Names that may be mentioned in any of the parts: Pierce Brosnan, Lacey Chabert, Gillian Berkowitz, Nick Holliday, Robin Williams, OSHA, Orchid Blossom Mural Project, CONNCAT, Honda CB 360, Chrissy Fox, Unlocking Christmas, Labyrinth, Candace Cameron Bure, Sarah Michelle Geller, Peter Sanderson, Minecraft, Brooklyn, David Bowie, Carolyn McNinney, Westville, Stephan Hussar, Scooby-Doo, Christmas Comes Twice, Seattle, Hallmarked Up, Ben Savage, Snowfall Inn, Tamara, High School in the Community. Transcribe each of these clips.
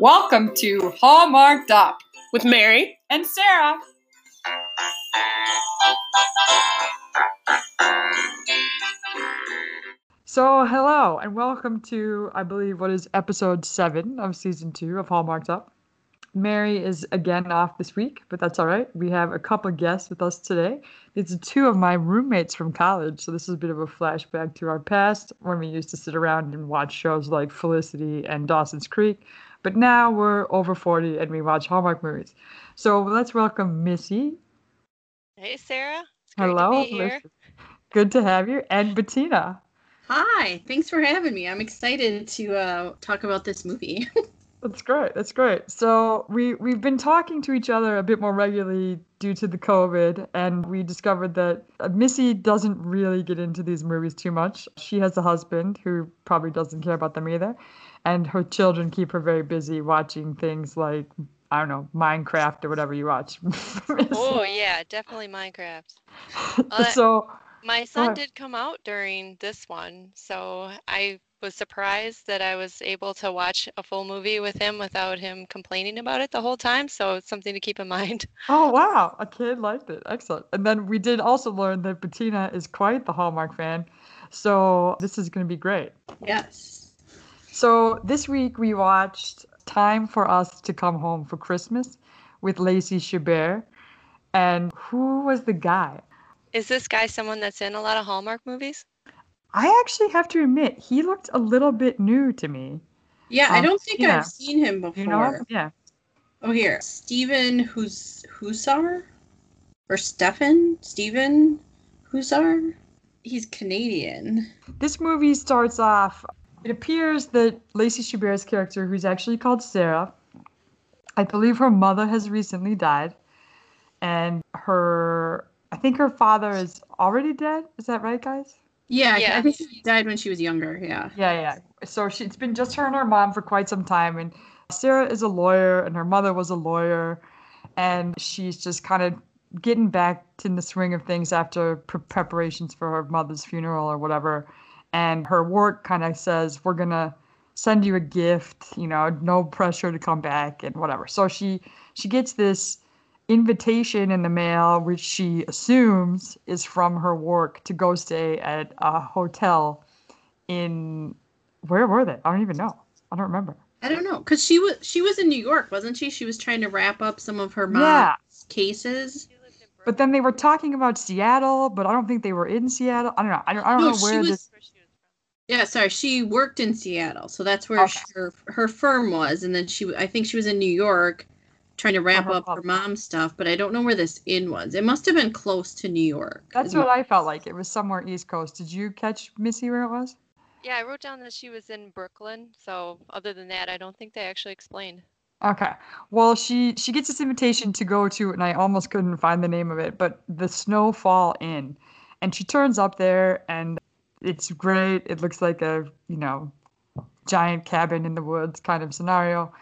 Welcome to Hallmarked Up with Mary and Sarah. So hello and welcome to, I believe, what is episode 7 of season 2 of Hallmarked Up. Mary is again off this week, but that's all right. We have a couple of guests with us today. These are two of my roommates from college, so this is a bit of a flashback to our past when we used to sit around and watch shows like Felicity and Dawson's Creek. But now we're over 40 and we watch Hallmark movies. So let's welcome Missy. Hey, Sarah. It's great to be here. Good to have you. And Bettina. Hi. Thanks for having me. I'm excited to talk about this movie. That's great. That's great. So we've been talking to each other a bit more regularly due to the COVID, and we discovered that Missy doesn't really get into these movies too much. She has a husband who probably doesn't care about them either, and her children keep her very busy watching things like, I don't know, Minecraft or whatever you watch. Oh, yeah, definitely Minecraft. So my son did come out during this one, so I was surprised that I was able to watch a full movie with him without him complaining about it the whole time. So it's something to keep in mind. Oh, wow. A kid liked it. Excellent. And then we did also learn that Bettina is quite the Hallmark fan. So this is going to be great. Yes. So this week we watched Time for Us to Come Home for Christmas with Lacey Chabert. And who was the guy? Is this guy someone that's in a lot of Hallmark movies? I actually have to admit, he looked a little bit new to me. Yeah, I don't think I've seen him before. You know him? Yeah. Oh, here. Stephan Hussar? Or Stephan Hussar? He's Canadian. This movie starts off, it appears that Lacey Chabert's character, who's actually called Sarah, I believe her mother has recently died, and I think her father is already dead. Is that right, guys? Yeah, I think she died when she was younger, Yeah. So it's been just her and her mom for quite some time, and Sarah is a lawyer, and her mother was a lawyer, and she's just kind of getting back to the swing of things after preparations for her mother's funeral or whatever, and her work kind of says, we're going to send you a gift, you know, no pressure to come back and whatever. So she gets this invitation in the mail, which she assumes is from her work, to go stay at a hotel in, where were they? I don't even know. I don't remember. I don't know, because she was in New York, wasn't she? She was trying to wrap up some of her mom's cases. But then they were talking about Seattle, but I don't think they were in Seattle. I don't know. I don't know where this. Yeah, sorry. She worked in Seattle, so that's where her firm was, and then I think she was in New York, trying to wrap up her mom's stuff, but I don't know where this inn was. It must have been close to New York. That's what I felt like. It was somewhere East Coast. Did you catch, Missy, where it was? Yeah, I wrote down that she was in Brooklyn. So other than that, I don't think they actually explained. Okay. Well, she gets this invitation to go to, and I almost couldn't find the name of it, but the Snowfall Inn. And she turns up there, and it's great. It looks like a, you know, giant cabin in the woods kind of scenario.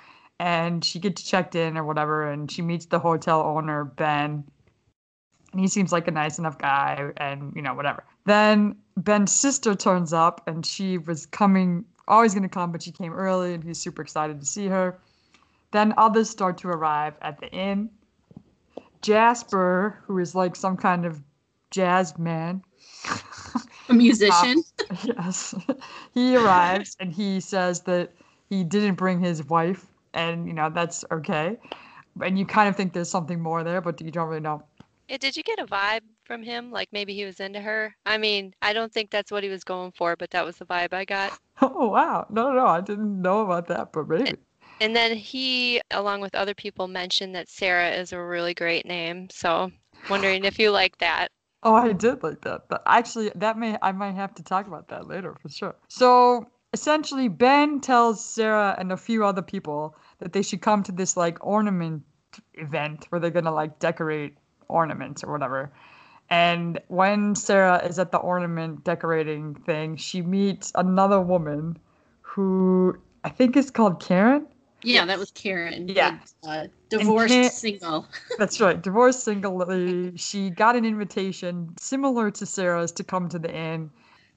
And she gets checked in or whatever, and she meets the hotel owner, Ben. And he seems like a nice enough guy and, you know, whatever. Then Ben's sister turns up, and she was always going to come, but she came early, and he's super excited to see her. Then others start to arrive at the inn. Jasper, who is like some kind of jazz man. A musician. Yes. He arrives, and he says that he didn't bring his wife. And, you know, that's okay. And you kind of think there's something more there, but you don't really know. Yeah, did you get a vibe from him? Like maybe he was into her? I mean, I don't think that's what he was going for, but that was the vibe I got. Oh, wow. No, I didn't know about that, but maybe. And then he, along with other people, mentioned that Sarah is a really great name. So wondering if you like that. Oh, I did like that. But actually, I might have to talk about that later for sure. So essentially, Ben tells Sarah and a few other people that they should come to this, like, ornament event where they're going to, like, decorate ornaments or whatever. And when Sarah is at the ornament decorating thing, she meets another woman who I think is called Karen. Yeah, yes. That was Karen. Yeah. Divorced single. That's right. Divorced single. She got an invitation similar to Sarah's to come to the inn.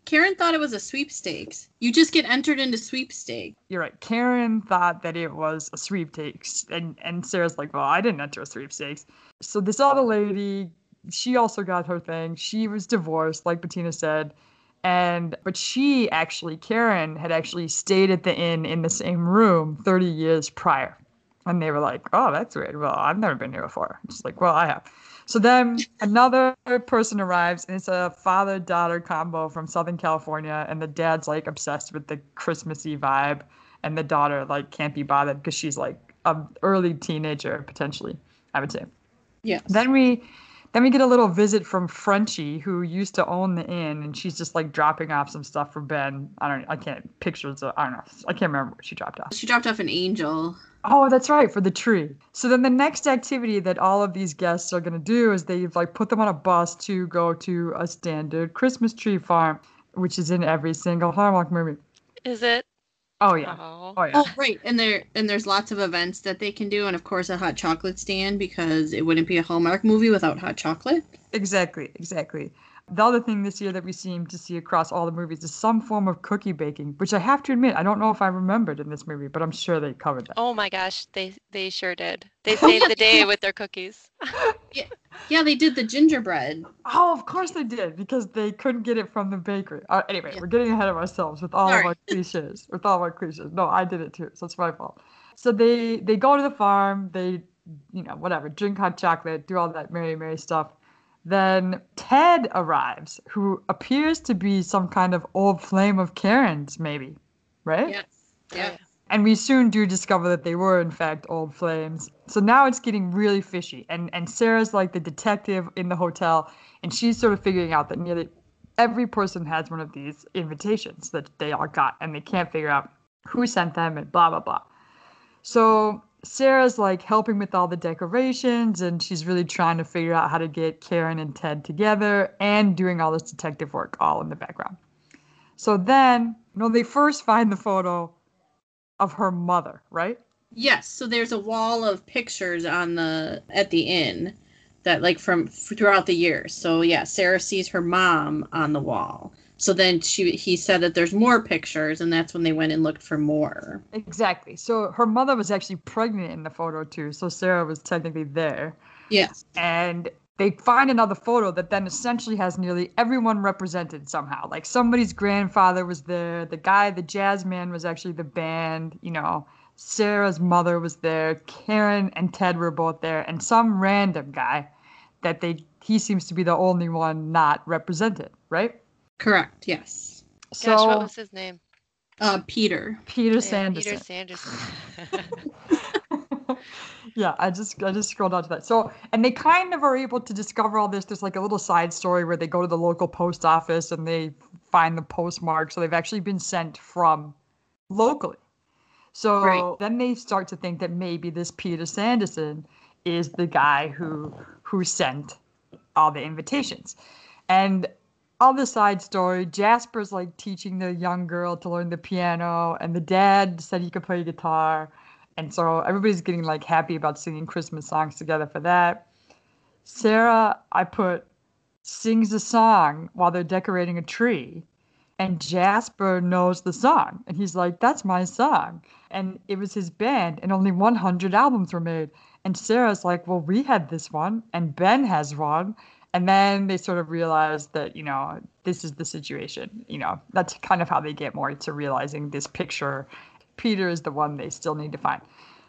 Karen thought it was a sweepstakes. You just get entered into sweepstakes. You're right. Karen thought that it was a sweepstakes. And Sarah's like, well, I didn't enter a sweepstakes. So this other lady, she also got her thing. She was divorced, like Bettina said. But she actually, Karen, had actually stayed at the inn in the same room 30 years prior. And they were like, oh, that's weird. Well, I've never been here before. She's like, well, I have. So then another person arrives, and it's a father-daughter combo from Southern California, and the dad's, like, obsessed with the Christmassy vibe, and the daughter, like, can't be bothered because she's, like, an early teenager, potentially, I would say. Yeah. Then we get a little visit from Frenchie, who used to own the inn, and she's just, like, dropping off some stuff for Ben. I can't remember what she dropped off. She dropped off an angel. Oh, that's right, for the tree. So then the next activity that all of these guests are going to do is they've like put them on a bus to go to a standard Christmas tree farm, which is in every single Hallmark movie. Is it? Oh, yeah. Oh, yeah. Oh, right. And there's lots of events that they can do. And, of course, a hot chocolate stand, because it wouldn't be a Hallmark movie without hot chocolate. Exactly. The other thing this year that we seem to see across all the movies is some form of cookie baking, which I have to admit, I don't know if I remembered in this movie, but I'm sure they covered that. Oh my gosh, they sure did. They saved the day with their cookies. Yeah, they did the gingerbread. Oh, of course they did, because they couldn't get it from the bakery. Anyway, yeah. We're getting ahead of ourselves with all of our cliches. No, I did it too, so it's my fault. So they go to the farm, they, whatever, drink hot chocolate, do all that merry stuff. Then Ted arrives, who appears to be some kind of old flame of Karen's, maybe, right? Yes. And we soon do discover that they were, in fact, old flames. So now it's getting really fishy. And Sarah's like the detective in the hotel, and she's sort of figuring out that nearly every person has one of these invitations that they all got, and they can't figure out who sent them and blah, blah, blah. So Sarah's like helping with all the decorations, and she's really trying to figure out how to get Karen and Ted together and doing all this detective work all in the background. So then, they first find the photo of her mother, right? Yes. So there's a wall of pictures at the inn that like from throughout the year. So yeah, Sarah sees her mom on the wall. So then he said that there's more pictures, and that's when they went and looked for more. Exactly. So her mother was actually pregnant in the photo, too. So Sarah was technically there. Yes. And they find another photo that then essentially has nearly everyone represented somehow. Like somebody's grandfather was there. The guy, the jazz man, was actually the band. Sarah's mother was there. Karen and Ted were both there. And some random guy that he seems to be the only one not represented, right? Correct, yes. So, gosh, what was his name? Peter. Peter Sanderson. Yeah, I just scrolled down to that. So, and they kind of are able to discover all this. There's like a little side story where they go to the local post office and they find the postmark. So they've actually been sent from locally. So Then they start to think that maybe this Peter Sanderson is the guy who sent all the invitations. And on the side story, Jasper's like teaching the young girl to learn the piano, and the dad said he could play guitar, and so everybody's getting like happy about singing Christmas songs together for that. Sarah, I put, sings a song while they're decorating a tree, and Jasper knows the song, and he's like, that's my song, and it was his band, and only 100 albums were made, and Sarah's like, well, we had this one, and Ben has one. And then they sort of realize that, this is the situation. That's kind of how they get more to realizing this picture. Peter is the one they still need to find.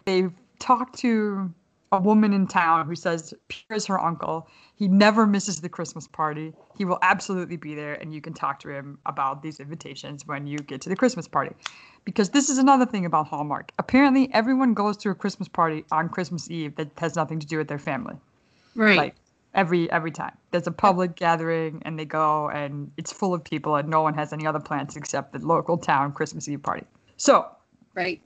They've talked to a woman in town who says Peter is her uncle. He never misses the Christmas party. He will absolutely be there, and you can talk to him about these invitations when you get to the Christmas party. Because this is another thing about Hallmark. Apparently, everyone goes to a Christmas party on Christmas Eve that has nothing to do with their family. Right. Like, every time. There's a public gathering, and they go, and it's full of people, and no one has any other plans except the local town Christmas Eve party. So,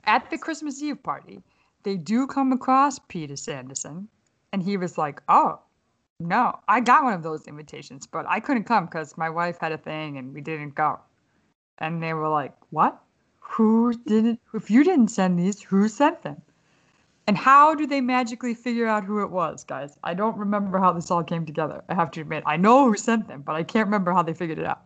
at the Christmas Eve party, they do come across Peter Sanderson, and he was like, oh, no, I got one of those invitations, but I couldn't come because my wife had a thing, and we didn't go. And they were like, what? If you didn't send these, who sent them? And how do they magically figure out who it was, guys? I don't remember how this all came together. I have to admit, I know who sent them, but I can't remember how they figured it out.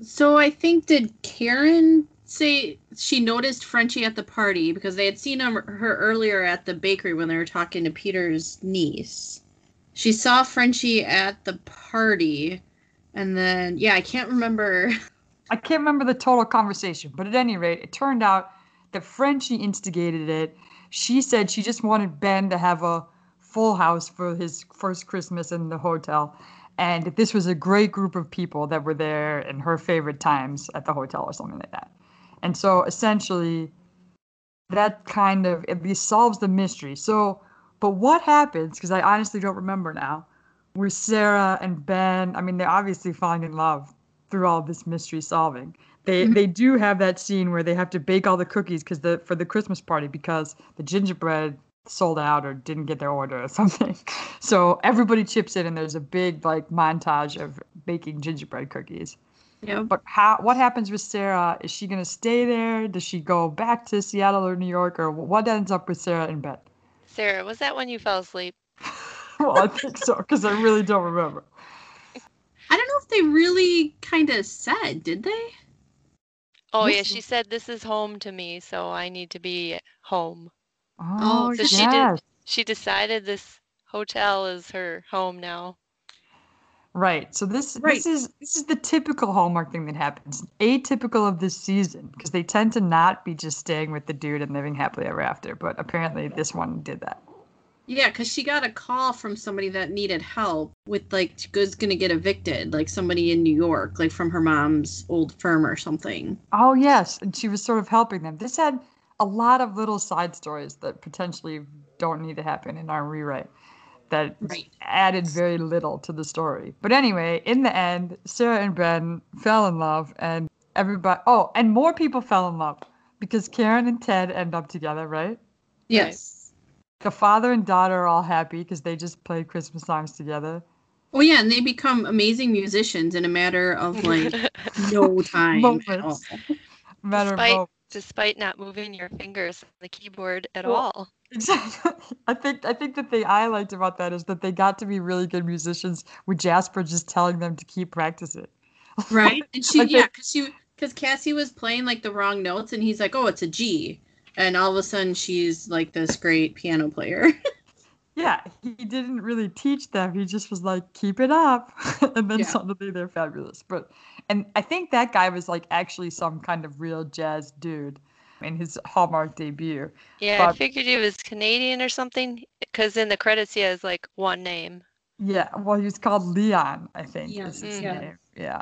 So I think, did Karen say she noticed Frenchie at the party because they had seen her earlier at the bakery when they were talking to Peter's niece. She saw Frenchie at the party, and then, yeah, I can't remember the total conversation, but at any rate, it turned out that Frenchie instigated it. She said she just wanted Ben to have a full house for his first Christmas in the hotel, and that this was a great group of people that were there in her favorite times at the hotel or something like that. And so essentially, that kind of at least solves the mystery. So, but what happens, because I honestly don't remember now, with Sarah and Ben, I mean, they're obviously falling in love through all this mystery solving. They do have that scene where they have to bake all the cookies for the Christmas party because the gingerbread sold out or didn't get their order or something. So everybody chips in and there's a big like montage of baking gingerbread cookies. Yeah. But what happens with Sarah? Is she going to stay there? Does she go back to Seattle or New York, or what ends up with Sarah in bed? Sarah, was that when you fell asleep? Well, I think so, because I really don't remember. I don't know if they really kind of said, did they? Oh, yeah, she said, this is home to me, so I need to be home. Oh, so yes. She decided this hotel is her home now. Right. So this is the typical Hallmark thing that happens. Atypical of this season, because they tend to not be just staying with the dude and living happily ever after. But apparently this one did that. Yeah, because she got a call from somebody that needed help with, like, who's going to get evicted, like somebody in New York, like from her mom's old firm or something. Oh, yes. And she was sort of helping them. This had a lot of little side stories that potentially don't need to happen in our rewrite that added very little to the story. But anyway, in the end, Sarah and Ben fell in love, and everybody... Oh, and more people fell in love because Karen and Ted end up together, right? Yes. Right. The father and daughter are all happy because they just play Christmas songs together. Oh, yeah, and they become amazing musicians in a matter of, like, no time. Despite not moving your fingers on the keyboard at all. Exactly. I think the thing I liked about that is that they got to be really good musicians with Jasper just telling them to keep practicing. Right? And she, because Cassie was playing, like, the wrong notes, and he's like, oh, it's a G. And all of a sudden, she's like this great piano player. Yeah, he didn't really teach them. He just was like, keep it up. And then suddenly they're fabulous. And I think that guy was like actually some kind of real jazz dude in his Hallmark debut. Yeah, I figured he was Canadian or something. Because in the credits, he has like one name. Yeah, well, he was called Leon, I think. Yeah. Is his name. Yeah.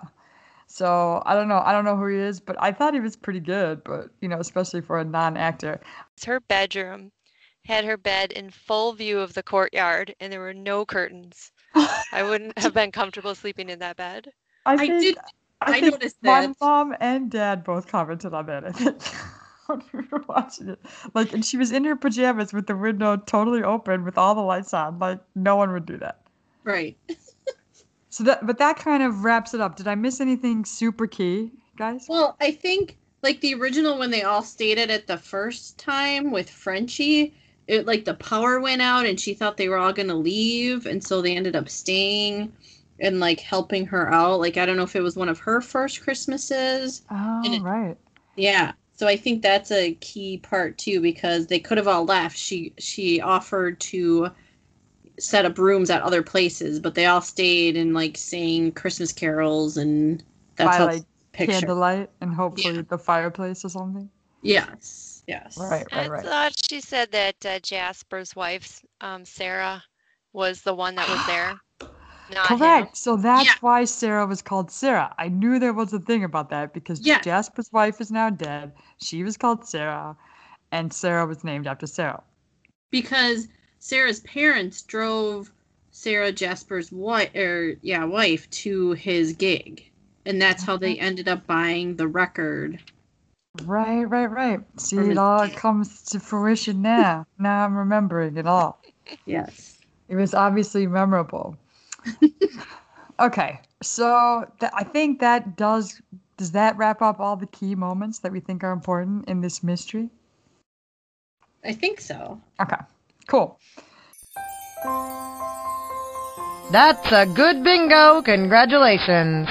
So I don't know who he is, but I thought he was pretty good, but, you know, especially for a non-actor. Her bedroom had her bed in full view of the courtyard, and there were no curtains. I wouldn't have been comfortable sleeping in that bed. I noticed that. My mom and dad both commented on that, I think, when we were watching it. Like, and she was in her pajamas with the window totally open with all the lights on. Like, no one would do that. Right. So that kind of wraps it up. Did I miss anything super key, guys? Well, I think, like, the original when they all stated it the first time with Frenchie, it, like, the power went out and she thought they were all going to leave, and so they ended up staying and, like, helping her out. Like, I don't know if it was one of her first Christmases. Oh, right. Yeah. So I think that's a key part, too, because they could have all left. She offered to set up rooms at other places, but they all stayed and, like, sang Christmas carols, and that's how, like, candlelight and hopefully the fireplace or something. Yes. Right. I thought she said that Jasper's wife, Sarah, was the one that was there. Correct. Him. So that's why Sarah was called Sarah. I knew there was a thing about that because Jasper's wife is now dead. She was called Sarah, and Sarah was named after Sarah. Because Sarah's parents drove Sarah, Jasper's wife, to his gig. And that's how they ended up buying the record. Right. See, it all comes to fruition now. Now I'm remembering it all. Yes. It was obviously memorable. Okay. So I think that does Does that wrap up all the key moments that we think are important in this mystery? I think so. Okay, cool. That's a good bingo. Congratulations.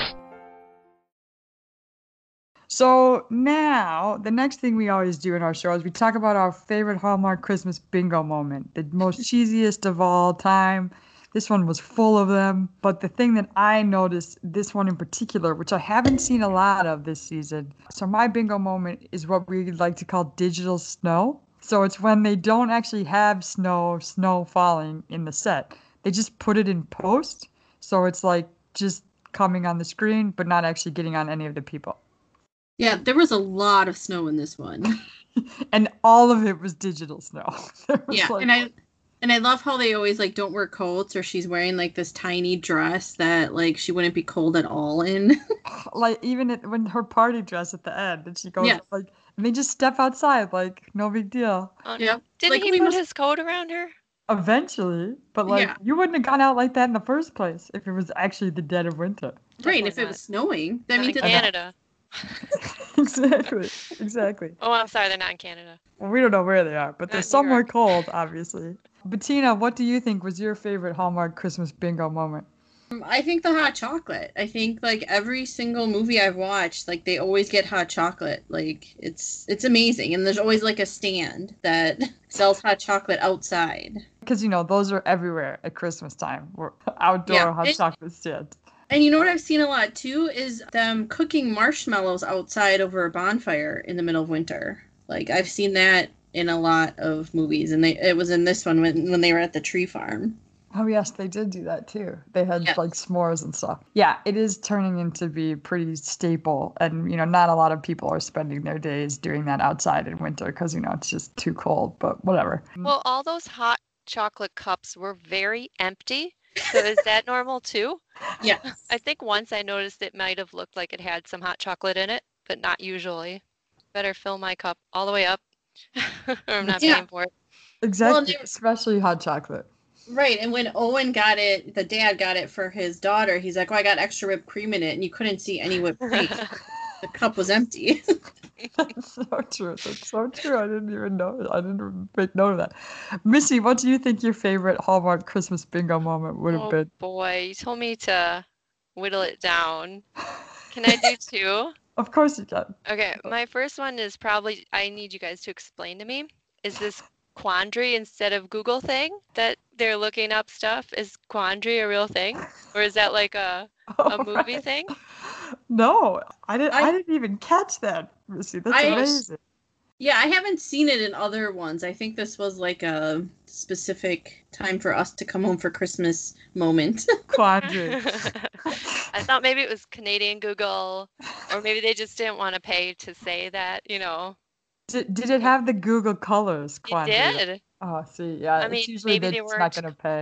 So now, the next thing we always do in our show is we talk about our favorite Hallmark Christmas bingo moment, the most cheesiest of all time. This one was full of them, but the thing that I noticed, this one in particular, which I haven't seen a lot of this season. So my bingo moment is what we like to call digital snow. So it's when they don't actually have snow falling in the set. They just put it in post. So it's like just coming on the screen, but not actually getting on any of the people. Yeah, there was a lot of snow in this one. And all of it was digital snow. And I love how they always, like, don't wear coats, or she's wearing, like, this tiny dress that, like, she wouldn't be cold at all in. Like, even when her party dress at the end, and she goes, like, and they just step outside, like, no big deal. Oh, no. Yeah. Didn't like, he put his coat around her? Eventually. But, like, you wouldn't have gone out like that in the first place if it was actually the dead of winter. Right, if it was snowing. That means in Canada. Exactly. Oh, I'm sorry, they're not in Canada. Well, we don't know where they are, but they're somewhere cold, obviously. Bettina, what do you think was your favorite Hallmark Christmas bingo moment? I think the hot chocolate. I think, like, every single movie I've watched, like, they always get hot chocolate. Like, it's amazing. And there's always, like, a stand that sells hot chocolate outside. Because, you know, those are everywhere at Christmas time. We're outdoor hot chocolate stands. And you know what I've seen a lot, too, is them cooking marshmallows outside over a bonfire in the middle of winter. Like, I've seen that in a lot of movies, and it was in this one when they were at the tree farm. Oh, yes, they did do that, too. They had, like, s'mores and stuff. Yeah, it is turning into be pretty staple, and, you know, not a lot of people are spending their days doing that outside in winter because, you know, it's just too cold, but whatever. Well, all those hot chocolate cups were very empty. So is that normal, too? Yeah. I think once I noticed it might have looked like it had some hot chocolate in it, but not usually. Better fill my cup all the way up, or I'm not paying for it. Exactly, well, especially hot chocolate. Right, and when Owen got it, the dad got it for his daughter, he's like, well, I got extra whipped cream in it, and you couldn't see any whipped cream. The cup was empty. That's so true. That's so true. I didn't even know. I didn't make note of that. Missy, what do you think your favorite Hallmark Christmas bingo moment would have been? Oh boy, you told me to whittle it down. Can I do two? Of course you can. Okay, my first one is probably, I need you guys to explain to me, is this Quandary instead of Google thing that they're looking up stuff? Is Quandary a real thing? Or is that like a movie thing? No, I didn't even catch that, Missy. That's amazing. Yeah, I haven't seen it in other ones. I think this was like a specific time for us to come home for Christmas moment. Quandary. I thought maybe it was Canadian Google, or maybe they just didn't want to pay to say that, you know. Did it have the Google colors? Quandary? It did. Oh, see, yeah. I mean, maybe they weren't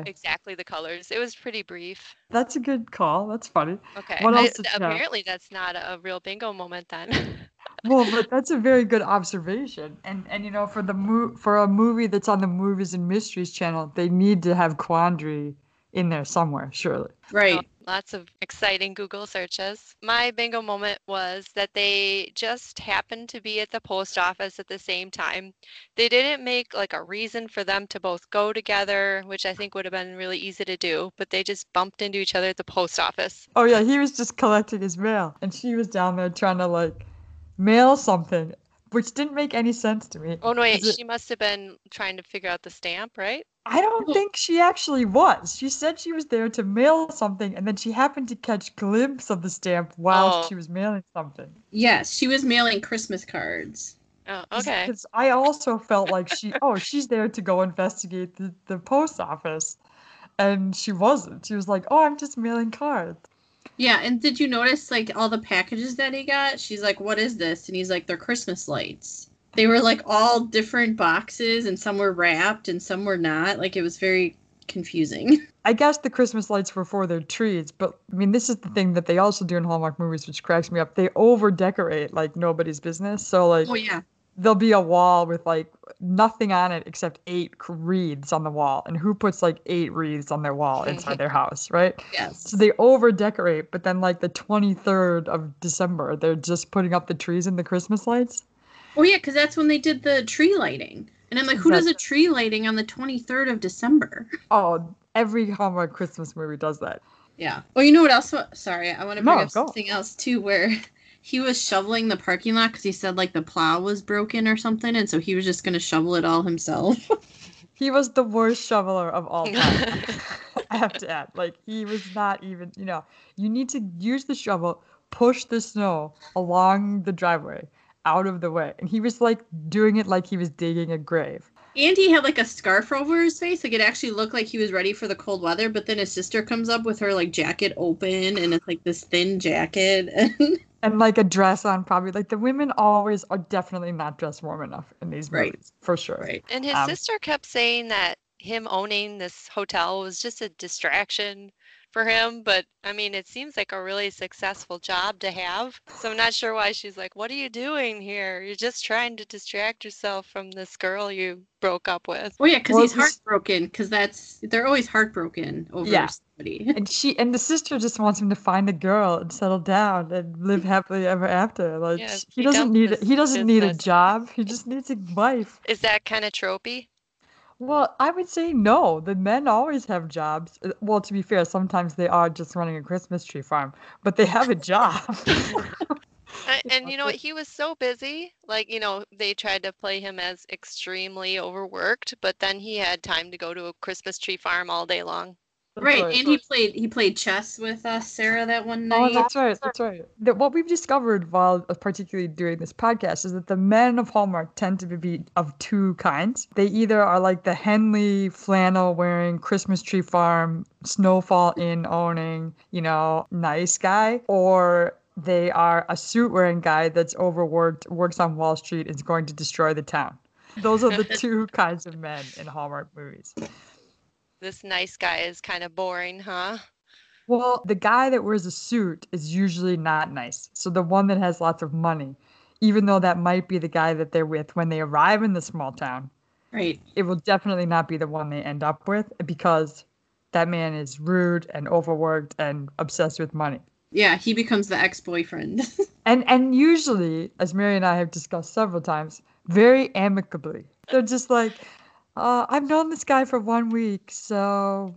exactly the colors. It was pretty brief. That's a good call. That's funny. Okay. What else? Apparently, that's not a real bingo moment then. Well, but that's a very good observation. And you know, for a movie that's on the Movies and Mysteries channel, they need to have Quandary in there somewhere, surely. Right. So, lots of exciting Google searches. My bingo moment was that they just happened to be at the post office at the same time. They didn't make like a reason for them to both go together, which I think would have been really easy to do, but they just bumped into each other at the post office. Oh yeah, he was just collecting his mail and she was down there trying to like mail something, which didn't make any sense to me. Oh no, wait, she must have been trying to figure out the stamp, right? I don't think she actually was. She said she was there to mail something, and then she happened to catch a glimpse of the stamp while she was mailing something. Yes, she was mailing Christmas cards. Oh, okay. Because I also felt like she's there to go investigate the post office, and she wasn't. She was like, oh, I'm just mailing cards. Yeah, and did you notice, like, all the packages that he got? She's like, what is this? And he's like, they're Christmas lights. They were, like, all different boxes, and some were wrapped, and some were not. Like, it was very confusing. I guess the Christmas lights were for their trees, but, I mean, this is the thing that they also do in Hallmark movies, which cracks me up. They over-decorate, like, nobody's business. So, like, there'll be a wall with like nothing on it except 8 wreaths on the wall. And who puts like 8 wreaths on their wall inside their house, right? Yes. So they over decorate, but then like the 23rd of December, they're just putting up the trees and the Christmas lights. Oh yeah, because that's when they did the tree lighting. And I'm like, who does a tree lighting on the 23rd of December? Oh, every Hallmark Christmas movie does that. Yeah. Well, you know what else? Sorry, I want to bring up something else too, where he was shoveling the parking lot because he said like the plow was broken or something, and so he was just going to shovel it all himself. He was the worst shoveler of all time. I have to add, like he was not even, you know, you need to use the shovel, push the snow along the driveway out of the way. And he was like doing it like he was digging a grave. And he had like a scarf over his face. Like it actually looked like he was ready for the cold weather. But then his sister comes up with her like jacket open, and it's like this thin jacket. And like a dress on, probably. Like the women always are definitely not dressed warm enough in these movies. For sure. Right. And his sister kept saying that him owning this hotel was just a distraction for him. But I mean, it seems like a really successful job to have. So I'm not sure why she's like, what are you doing here? You're just trying to distract yourself from this girl you broke up with. Well, yeah, because he's heartbroken, because they're always heartbroken over somebody. And the sister just wants him to find a girl and settle down and live happily ever after. Like he doesn't need a job. He just needs a wife. Is that kind of tropey? Well, I would say no. The men always have jobs. Well, to be fair, sometimes they are just running a Christmas tree farm, but they have a job. And you know what? He was so busy. Like, you know, they tried to play him as extremely overworked, but then he had time to go to a Christmas tree farm all day long. Right, and he played chess with us, Sarah, that one night. Oh, that's right. What we've discovered while particularly doing this podcast is that the men of Hallmark tend to be of two kinds. They either are like the Henley flannel-wearing Christmas tree farm, Snowfall Inn owning, you know, nice guy, or they are a suit-wearing guy that's overworked, works on Wall Street, and is going to destroy the town. Those are the two kinds of men in Hallmark movies. This nice guy is kind of boring, huh? Well, the guy that wears a suit is usually not nice. So the one that has lots of money, even though that might be the guy that they're with when they arrive in the small town, right? It will definitely not be the one they end up with because that man is rude and overworked and obsessed with money. Yeah, he becomes the ex-boyfriend. and usually, as Mary and I have discussed several times, very amicably. They're just like... I've known this guy for 1 week, so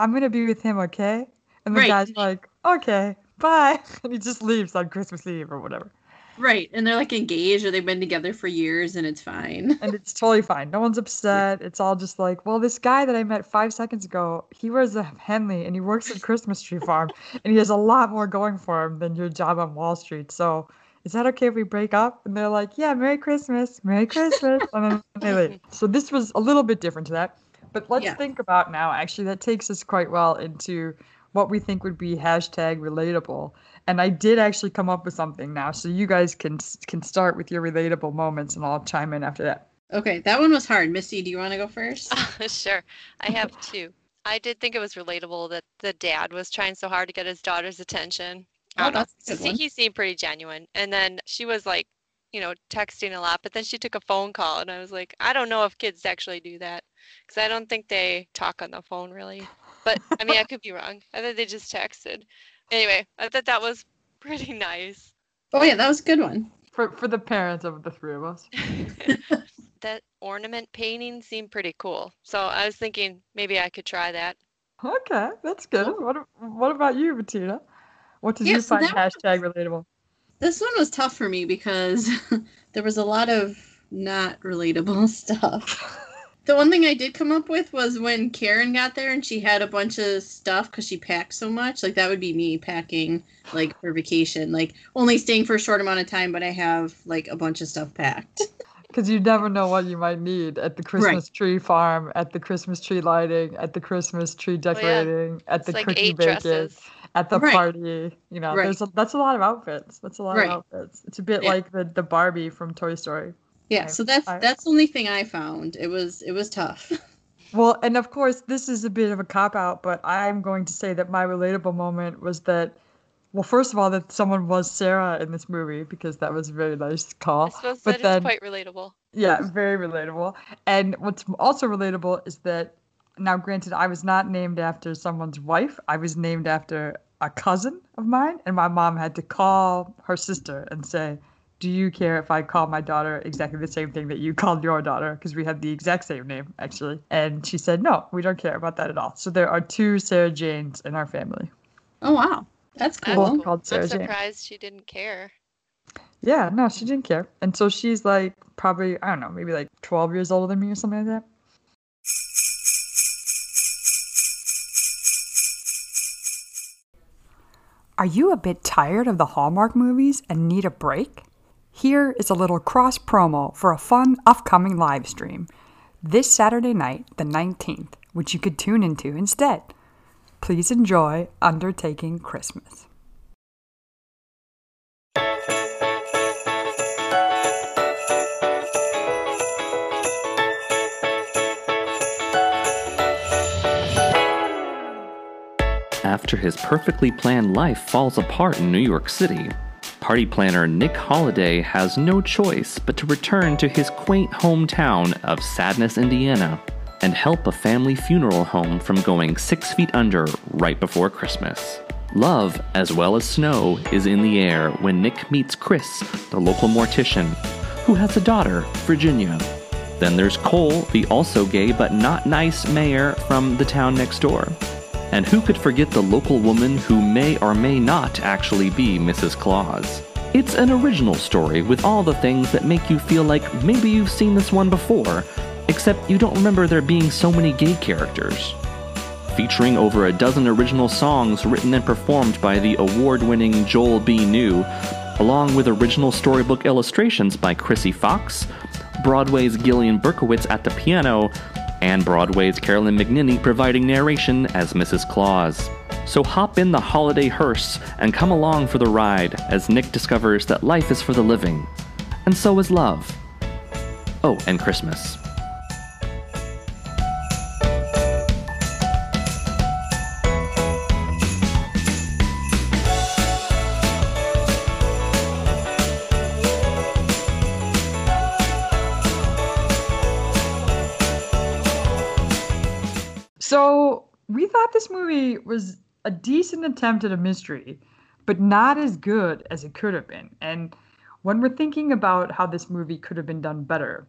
I'm going to be with him, okay? And the guy's like, okay, bye. And he just leaves on Christmas Eve or whatever. Right. And they're like engaged or they've been together for years and it's fine. And it's totally fine. No one's upset. It's all just like, well, this guy that I met 5 seconds ago, he wears a Henley and he works at Christmas Tree Farm and he has a lot more going for him than your job on Wall Street. So is that okay if we break up? And they're like, yeah, Merry Christmas. And then they leave. So this was a little bit different to that. But let's think about now, actually, that takes us quite well into what we think would be #relatable. And I did actually come up with something now. So you guys can start with your relatable moments and I'll chime in after that. Okay, that one was hard. Missy, do you want to go first? Sure. I have two. I did think it was relatable that the dad was trying so hard to get his daughter's attention. I don't know. He seemed pretty genuine. And then she was like, you know, texting a lot, but then she took a phone call and I was like, I don't know if kids actually do that because I don't think they talk on the phone really. But I mean, I could be wrong. I thought they just texted. Anyway, I thought that was pretty nice. Oh yeah, that was a good one. For the parents of the three of us. That ornament painting seemed pretty cool. So I was thinking maybe I could try that. Okay, that's good. Cool. What about you, Bettina? What did you find #relatable? This one was tough for me because there was a lot of not relatable stuff. The one thing I did come up with was when Karen got there and she had a bunch of stuff because she packed so much. Like, that would be me packing, like, for vacation. Like, only staying for a short amount of time, but I have, like, a bunch of stuff packed. Because you never know what you might need at the Christmas tree farm, at the Christmas tree lighting, at the Christmas tree decorating, at the cookie baking, at the party. You know, that's a lot of outfits. It's a bit like the Barbie from Toy Story. Yeah, so that's the only thing I found. It was tough. Well, and of course, this is a bit of a cop-out, but I'm going to say that my relatable moment was that Well, first of all, that someone was Sarah in this movie, because that was a very nice call. I suppose that is quite relatable. Yeah, very relatable. And what's also relatable is that, now granted, I was not named after someone's wife. I was named after a cousin of mine, and my mom had to call her sister and say, do you care if I call my daughter exactly the same thing that you called your daughter? Because we had the exact same name, actually. And she said, no, we don't care about that at all. So there are two Sarah Janes in our family. Oh, wow. That's cool. That's cool. I'm surprised she didn't care. Yeah, no, she didn't care. And so she's like probably, I don't know, maybe like 12 years older than me or something like that. Are you a bit tired of the Hallmark movies and need a break? Here is a little cross promo for a fun upcoming live stream this Saturday night, the 19th, which you could tune into instead. Please enjoy Undertaking Christmas. After his perfectly planned life falls apart in New York City, party planner Nick Holliday has no choice but to return to his quaint hometown of Sadness, Indiana, and help a family funeral home from going 6 feet under right before Christmas. Love, as well as snow, is in the air when Nick meets Chris, the local mortician, who has a daughter, Virginia. Then there's Cole, the also gay but not nice mayor from the town next door. And who could forget the local woman who may or may not actually be Mrs. Claus? It's an original story with all the things that make you feel like maybe you've seen this one before, except you don't remember there being so many gay characters. Featuring over a dozen original songs written and performed by the award-winning Joel B. New, along with original storybook illustrations by Chrissy Fox, Broadway's Gillian Berkowitz at the piano, and Broadway's Carolyn McNinney providing narration as Mrs. Claus. So hop in the holiday hearse and come along for the ride as Nick discovers that life is for the living, and so is love. Oh, and Christmas. So we thought this movie was a decent attempt at a mystery, but not as good as it could have been. And when we're thinking about how this movie could have been done better,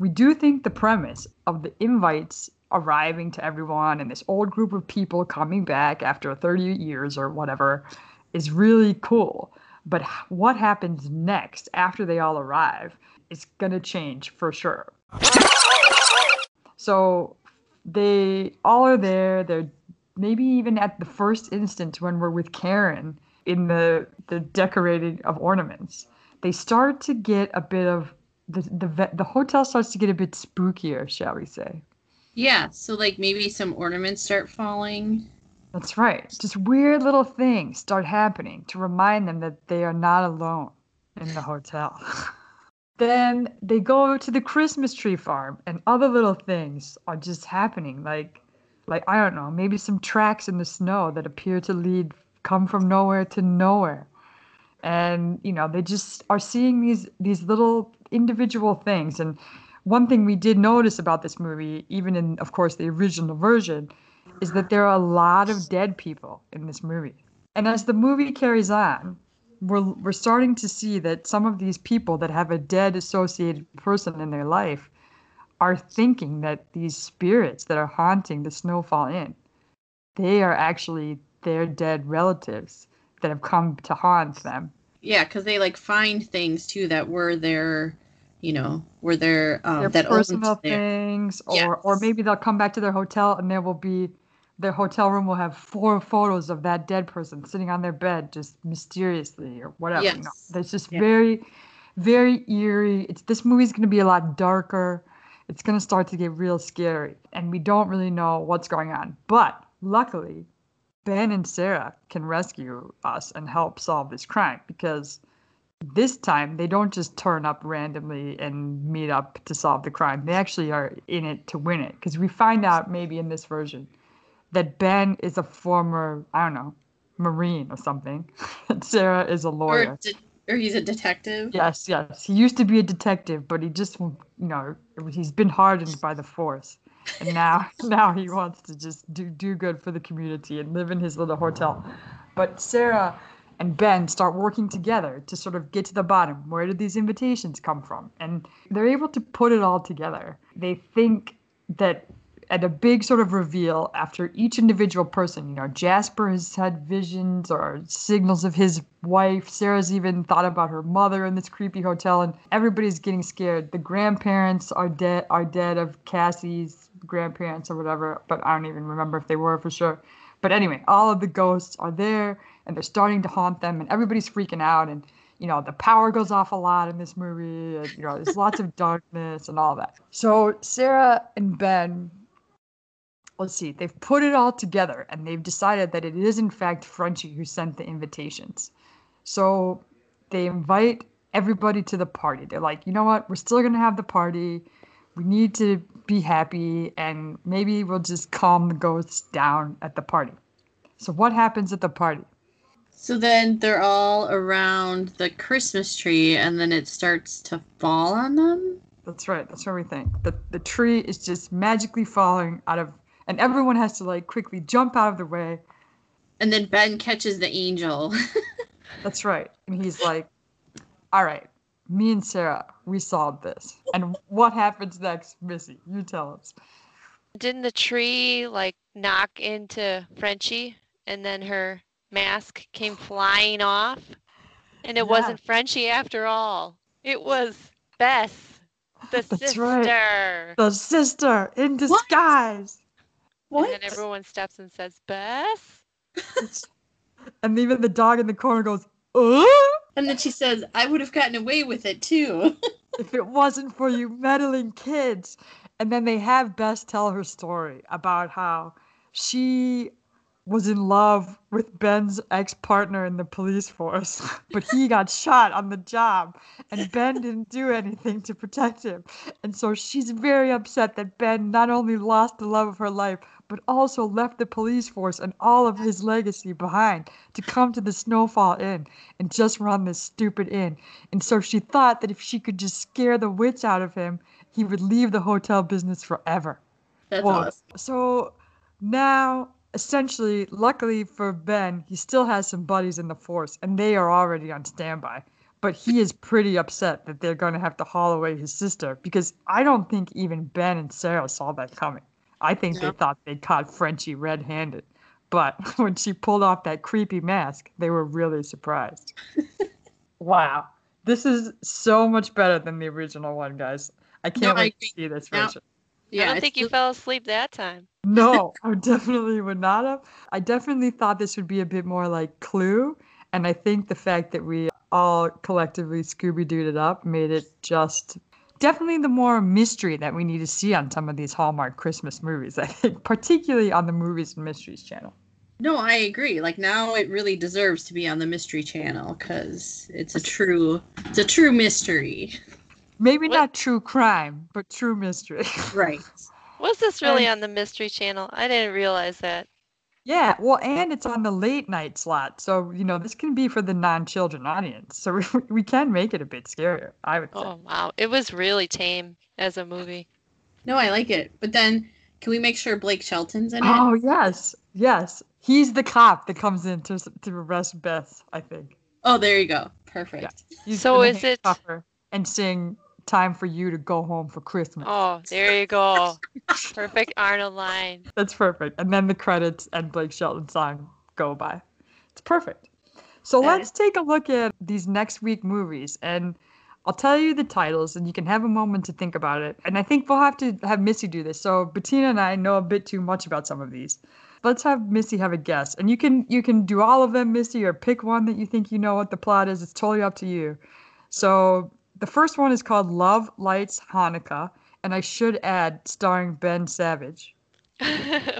we do think the premise of the invites arriving to everyone and this old group of people coming back after 30 years or whatever is really cool. But what happens next after they all arrive is going to change for sure. So they all are there. They're maybe even at the first instance when we're with Karen in the decorating of ornaments. They start to get a bit of the hotel starts to get a bit spookier, shall we say? Yeah. So like maybe some ornaments start falling. That's right. Just weird little things start happening to remind them that they are not alone in the hotel. Then they go to the Christmas tree farm, and other little things are just happening. Like I don't know, maybe some tracks in the snow that appear to come from nowhere to nowhere. And, you know, they just are seeing these little individual things. And one thing we did notice about this movie, even in, of course, the original version, is that there are a lot of dead people in this movie. And as the movie carries on, we're starting to see that some of these people that have a dead associated person in their life are thinking that these spirits that are haunting the Snowfall Inn, they are actually their dead relatives that have come to haunt them. Yeah, because they like find things too that were their, you know, their personal things, or maybe they'll come back to their hotel and their hotel room will have 4 photos of that dead person sitting on their bed just mysteriously or whatever. Yes. You know, that's just very, very eerie. This movie's going to be a lot darker. It's going to start to get real scary. And we don't really know what's going on. But luckily, Ben and Sarah can rescue us and help solve this crime, because this time they don't just turn up randomly and meet up to solve the crime. They actually are in it to win it, because we find out maybe in this version that Ben is a former, I don't know, Marine or something. Sarah is a lawyer. Or he's a detective. Yes. He used to be a detective, but he just, he's been hardened by the force. And now he wants to just do good for the community and live in his little hotel. But Sarah and Ben start working together to sort of get to the bottom. Where did these invitations come from? And they're able to put it all together. They think that at a big sort of reveal after each individual person, Jasper has had visions or signals of his wife. Sarah's even thought about her mother in this creepy hotel, and everybody's getting scared. The grandparents are dead of Cassie's grandparents or whatever, but I don't even remember if they were for sure. But anyway, all of the ghosts are there and they're starting to haunt them, and everybody's freaking out, and the power goes off a lot in this movie, and there's lots of darkness and all that. So Sarah and Ben, they've put it all together and they've decided that it is in fact Frenchie who sent the invitations. So they invite everybody to the party. They're like, you know what, we're still going to have the party. We need to be happy, and maybe we'll just calm the ghosts down at the party. So what happens at the party? So then they're all around the Christmas tree, and then it starts to fall on them? That's right. That's what we think. The tree is just magically falling out of, and everyone has to quickly jump out of the way. And then Ben catches the angel. That's right. And he's like, all right, me and Sarah, we solved this. And what happens next, Missy? You tell us. Didn't the tree knock into Frenchie, and then her mask came flying off? And it wasn't Frenchie after all. It was Bess, the sister. Right. The sister in disguise. What? And then everyone stops and says, Bess? And even the dog in the corner goes, oh? And then she says, I would have gotten away with it too. If it wasn't for you meddling kids. And then they have Bess tell her story about how she was in love with Ben's ex-partner in the police force, but he got shot on the job, and Ben didn't do anything to protect him. And so she's very upset that Ben not only lost the love of her life, but also left the police force and all of his legacy behind to come to the Snowfall Inn and just run this stupid inn. And so she thought that if she could just scare the witch out of him, he would leave the hotel business forever. That's awesome. So now, essentially, luckily for Ben, he still has some buddies in the force, and they are already on standby. But he is pretty upset that they're going to have to haul away his sister, because I don't think even Ben and Sarah saw that coming. I think they thought they caught Frenchie red-handed. But when she pulled off that creepy mask, they were really surprised. Wow. This is so much better than the original one, guys. I can't wait to see this version. Yeah, I don't think you fell asleep that time. No, I definitely would not have. I definitely thought this would be a bit more like Clue. And I think the fact that we all collectively Scooby-Dooed it up made it just definitely the more mystery that we need to see on some of these Hallmark Christmas movies, I think, particularly on the Movies and Mysteries channel. No, I agree. Now it really deserves to be on the Mystery channel, because it's a true mystery. Maybe not true crime, but true mystery. Right. Was this really on the Mystery Channel? I didn't realize that. Yeah, well, and it's on the late night slot. So, this can be for the non-children audience. So we can make it a bit scarier, I would say. Oh, wow. It was really tame as a movie. No, I like it. But then, can we make sure Blake Shelton's in it? Oh, yes. Yes. He's the cop that comes in to arrest Beth, I think. Oh, there you go. Perfect. Yeah. So is it... And sing... Time for you to go home for Christmas. Oh, there you go. Perfect Arnold line. That's perfect. And then the credits and Blake Shelton's song go by. It's perfect. So let's take a look at these next week movies. And I'll tell you the titles, and you can have a moment to think about it. And I think we'll have to have Missy do this. So Bettina and I know a bit too much about some of these. Let's have Missy have a guess. And you can do all of them, Missy, or pick one that you think you know what the plot is. It's totally up to you. So... The first one is called Love Lights Hanukkah, and I should add, starring Ben Savage.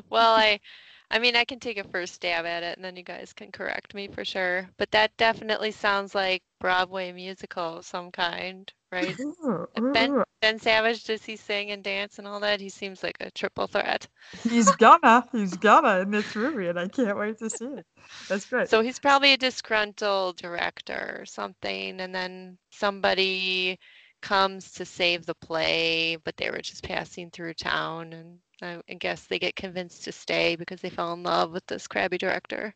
Well, I I mean, I can take a first stab at it, and then you guys can correct me for sure. But that definitely sounds like Broadway musical of some kind, right? Ben Savage, does he sing and dance and all that? He seems like a triple threat. He's gonna in this movie, and I can't wait to see it. That's great. So he's probably a disgruntled director or something, and then somebody comes to save the play, but they were just passing through town, and I guess they get convinced to stay because they fell in love with this crabby director.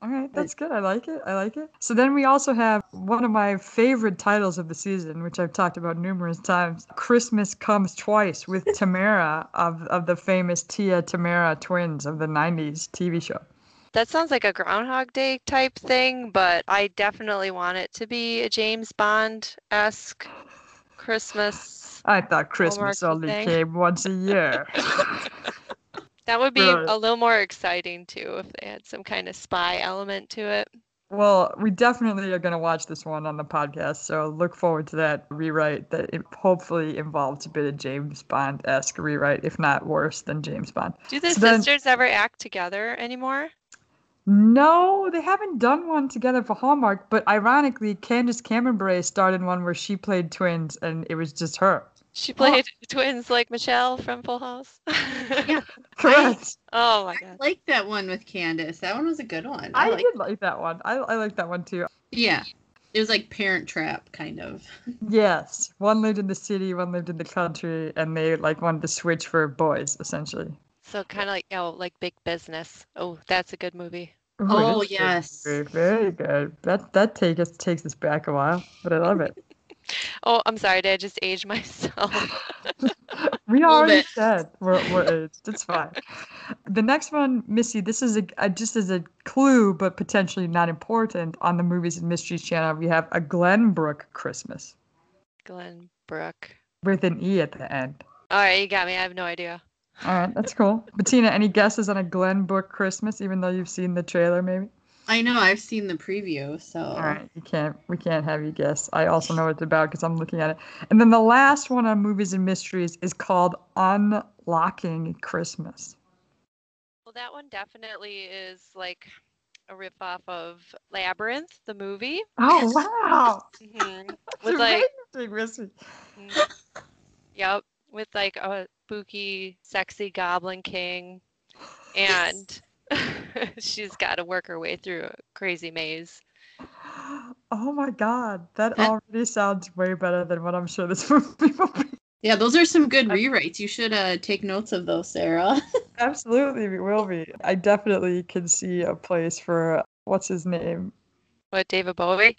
All right, that's good. I like it. So then we also have one of my favorite titles of the season, which I've talked about numerous times, Christmas Comes Twice, with Tamara of the famous Tia Tamara twins of the 90s TV show. That sounds like a Groundhog Day type thing, but I definitely want it to be a James Bond-esque Christmas. I thought Christmas only came once a year. That would be a little more exciting, too, if they had some kind of spy element to it. Well, we definitely are going to watch this one on the podcast, so look forward to that rewrite that it hopefully involves a bit of James Bond-esque rewrite, if not worse than James Bond. Do the sisters ever act together anymore? No, they haven't done one together for Hallmark, but ironically, Candace Cameron Bure started one where she played twins, and it was just her. She played twins like Michelle from Full House. Yeah. Correct. Oh my God. I liked that one with Candace. That one was a good one. I did like that one. I like that one too. Yeah. It was like Parent Trap, kind of. Yes. One lived in the city, one lived in the country, and they like wanted to switch for boys, essentially. So kind of like, like Big Business. Oh, that's a good movie. Ooh, oh, yes. Very good. That takes us back a while, but I love it. Oh, I'm sorry. Did I just age myself? We already said we're aged. It's fine. The next one, Missy, this is just as a clue, but potentially not important, on the Movies and Mysteries channel, we have a Glenbrook Christmas. Glenbrook. With an E at the end. All right, you got me. I have no idea. All right, that's cool. Bettina, any guesses on a Glenbrook Christmas, even though you've seen the trailer, maybe? I know, I've seen the preview, so... All right, we can't have you guess. I also know what it's about because I'm looking at it. And then the last one on Movies and Mysteries is called Unlocking Christmas. Well, that one definitely is like a ripoff of Labyrinth, the movie. Oh, wow! Mm-hmm. With like... Amazing, mm-hmm. Yep, with like a spooky, sexy goblin king, and... She's got to work her way through a crazy maze. Oh my God, that already sounds way better than what I'm sure this movie will be. Yeah, those are some good rewrites. You should take notes of those, Sarah. Absolutely, we will be. I definitely can see a place for what's his name? What, David Bowie?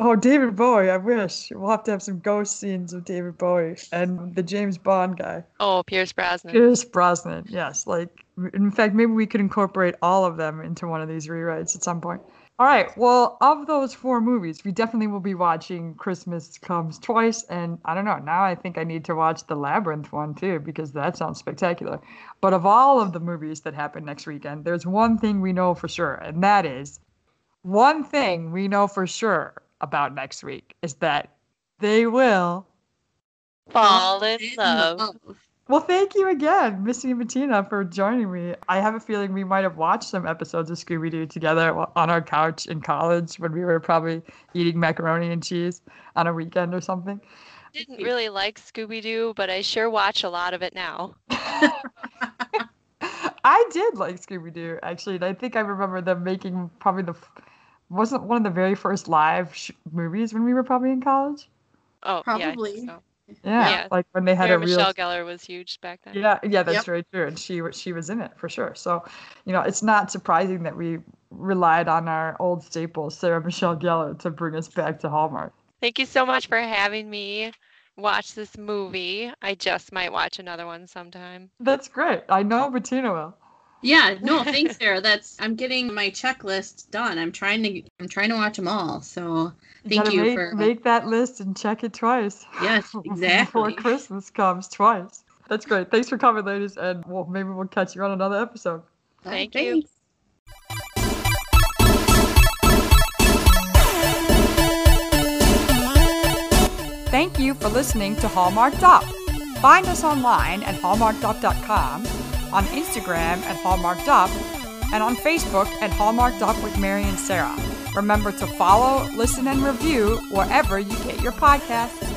Oh, David Bowie, I wish. We'll have to have some ghost scenes of David Bowie and the James Bond guy. Oh, Pierce Brosnan. Pierce Brosnan, yes. Like, in fact, maybe we could incorporate all of them into one of these rewrites at some point. All right, well, of those four movies, we definitely will be watching Christmas Comes Twice, and I don't know, now I think I need to watch the Labyrinth one, too, because that sounds spectacular. But of all of the movies that happen next weekend, there's one thing we know for sure, and that is one thing we know for sure about next week is that they will fall in love. Well, thank you again, Missy and Bettina, for joining me. I have a feeling we might have watched some episodes of Scooby-Doo together on our couch in college when we were probably eating macaroni and cheese on a weekend or something. I didn't really like Scooby-Doo, but I sure watch a lot of it now. I did like Scooby-Doo, actually, and I think I remember them making probably wasn't one of the very first live movies when we were probably in college? Oh, probably. Yeah, I think so. Yeah, like when they had Sarah Michelle Geller was huge back then. Yeah, that's very true, and she was in it for sure. So, you know, it's not surprising that we relied on our old staple, Sarah Michelle Geller, to bring us back to Hallmark. Thank you so much for having me watch this movie. I just might watch another one sometime. That's great. I know Bettina will. Yeah, no, thanks, Sarah. I'm getting my checklist done. I'm trying to watch them all. So thank you for make that list and check it twice. Yes, exactly. Before Christmas comes twice. That's great. Thanks for coming, ladies, and maybe we'll catch you on another episode. Thank you. Thank you for listening to Hallmarked Up. Find us online at hallmarkedup.com. On Instagram at Hallmarked Up, and on Facebook at Hallmarked Up with Mary and Sarah. Remember to follow, listen, and review wherever you get your podcasts.